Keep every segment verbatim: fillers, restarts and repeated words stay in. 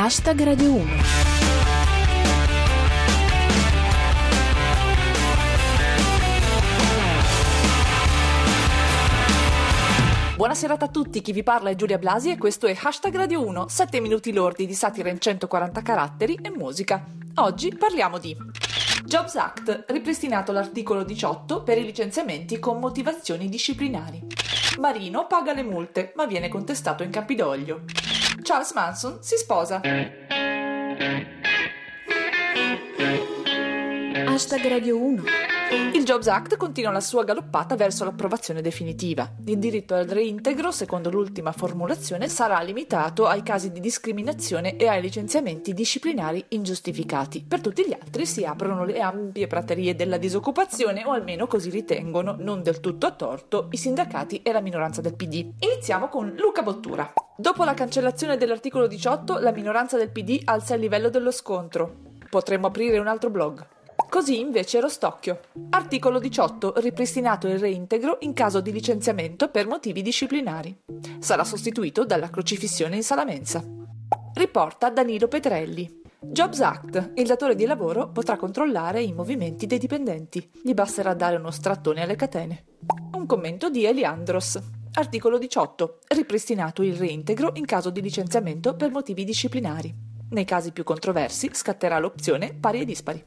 Hashtag Radio uno. Buonasera a tutti, chi vi parla è Giulia Blasi e questo è Hashtag Radio uno, sette minuti lordi di satira in centoquaranta caratteri e musica. Oggi parliamo di Jobs Act, ripristinato l'articolo diciotto per i licenziamenti con motivazioni disciplinari. Marino paga le multe, ma viene contestato in Campidoglio. Charles Manson si sposa. Hashtag Radio uno. Il Jobs Act continua la sua galoppata verso l'approvazione definitiva. Il diritto al reintegro, secondo l'ultima formulazione, sarà limitato ai casi di discriminazione e ai licenziamenti disciplinari ingiustificati. Per tutti gli altri si aprono le ampie praterie della disoccupazione, o almeno così ritengono, non del tutto a torto, i sindacati e la minoranza del P D. Iniziamo con Luca Bottura. Dopo la cancellazione dell'articolo diciotto, la minoranza del P D alza il livello dello scontro. Potremmo aprire un altro blog. Così invece Rostocchio. Articolo diciotto, ripristinato il reintegro in caso di licenziamento per motivi disciplinari. Sarà sostituito dalla crocifissione in Salamenza. Riporta Danilo Petrelli. Jobs Act. Il datore di lavoro potrà controllare i movimenti dei dipendenti. Gli basterà dare uno strattone alle catene. Un commento di Eliandros. Articolo diciotto, ripristinato il reintegro in caso di licenziamento per motivi disciplinari. Nei casi più controversi scatterà l'opzione pari e dispari.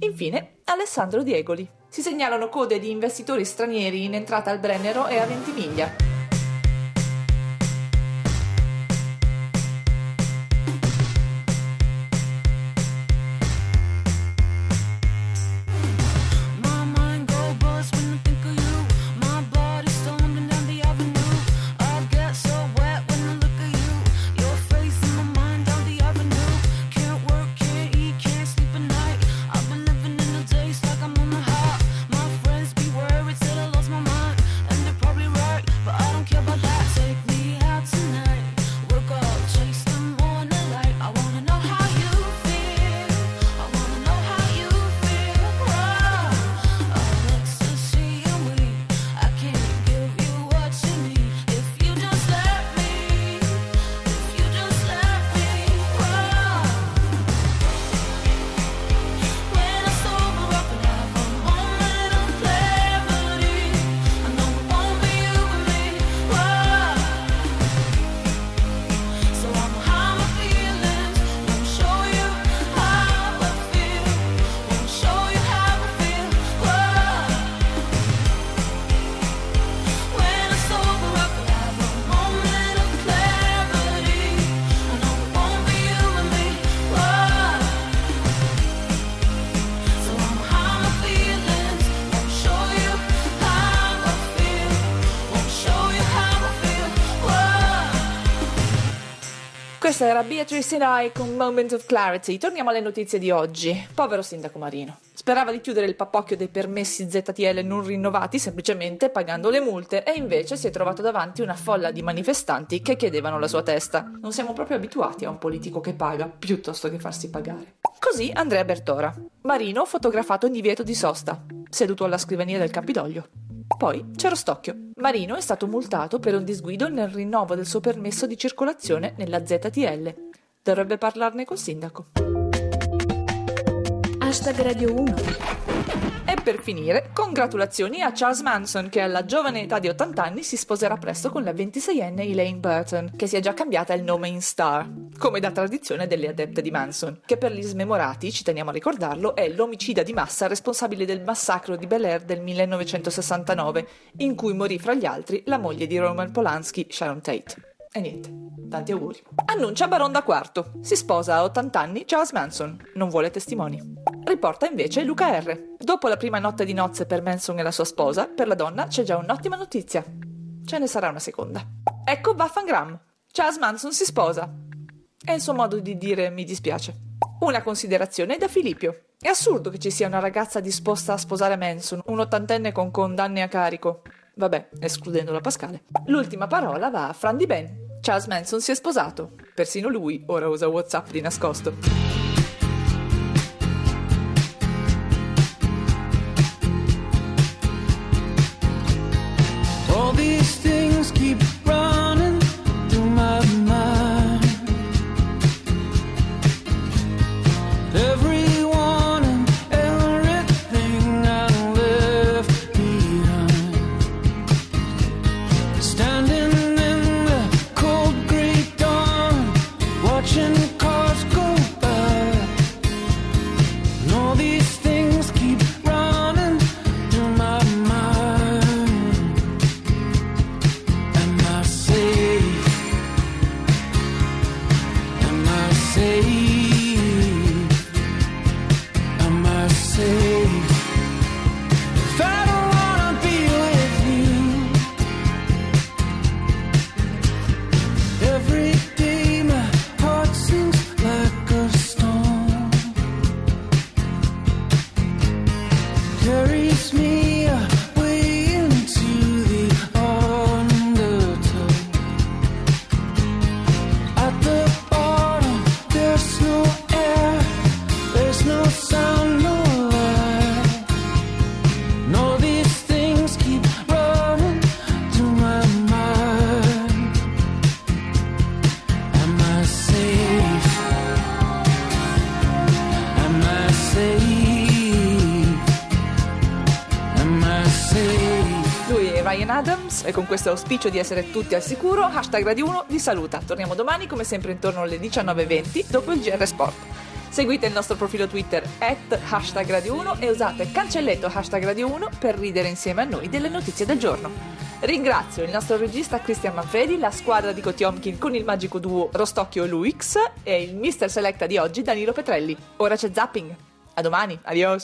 Infine, Alessandro Diegoli. Si segnalano code di investitori stranieri in entrata al Brennero e a Ventimiglia. Questa era Beatrice and I con Moment of Clarity. Torniamo alle notizie di oggi. Povero sindaco Marino. Sperava di chiudere il pappocchio dei permessi Z T L non rinnovati semplicemente pagando le multe e invece si è trovato davanti una folla di manifestanti che chiedevano la sua testa. Non siamo proprio abituati a un politico che paga piuttosto che farsi pagare. Così Andrea Bertora. Marino fotografato in divieto di sosta, seduto alla scrivania del Campidoglio. Poi c'è Rostocchio. Marino è stato multato per un disguido nel rinnovo del suo permesso di circolazione nella Z T L. Dovrebbe parlarne col sindaco. Hashtag Radio uno. E per finire, congratulazioni a Charles Manson, che alla giovane età di ottanta anni si sposerà presto con la ventiseienne Elaine Burton, che si è già cambiata il nome in star, come da tradizione delle adepte di Manson, che per gli smemorati, ci teniamo a ricordarlo, è l'omicida di massa responsabile del massacro di Bel Air del millenovecentosessantanove, in cui morì fra gli altri la moglie di Roman Polanski, Sharon Tate. E niente, tanti auguri. Annuncia Baronda quarta. Si sposa a ottanta anni Charles Manson. Non vuole testimoni. Riporta invece Luca R. Dopo la prima notte di nozze per Manson e la sua sposa, per la donna c'è già un'ottima notizia. Ce ne sarà una seconda. Ecco Vaffangram. Charles Manson si sposa. È il suo modo di dire mi dispiace. Una considerazione da Filippo. È assurdo che ci sia una ragazza disposta a sposare Manson, un ottantenne con condanne a carico. Vabbè, escludendo la Pascale. L'ultima parola va a Fran Di Ben. Charles Manson si è sposato. Persino lui ora usa WhatsApp di nascosto. All these things keep running through my mind. Bryan Adams e con questo auspicio di essere tutti al sicuro, hashtag Radio uno vi saluta. Torniamo domani come sempre intorno alle diciannove e venti dopo il G R Sport. Seguite il nostro profilo Twitter at hashtag Radio uno e usate cancelletto hashtag Radio uno per ridere insieme a noi delle notizie del giorno. Ringrazio il nostro regista Cristian Manfredi, la squadra di Kotiomkin con il magico duo Rostocchio e Luix e il mister Selecta di oggi Danilo Petrelli. Ora c'è zapping. A domani, adios.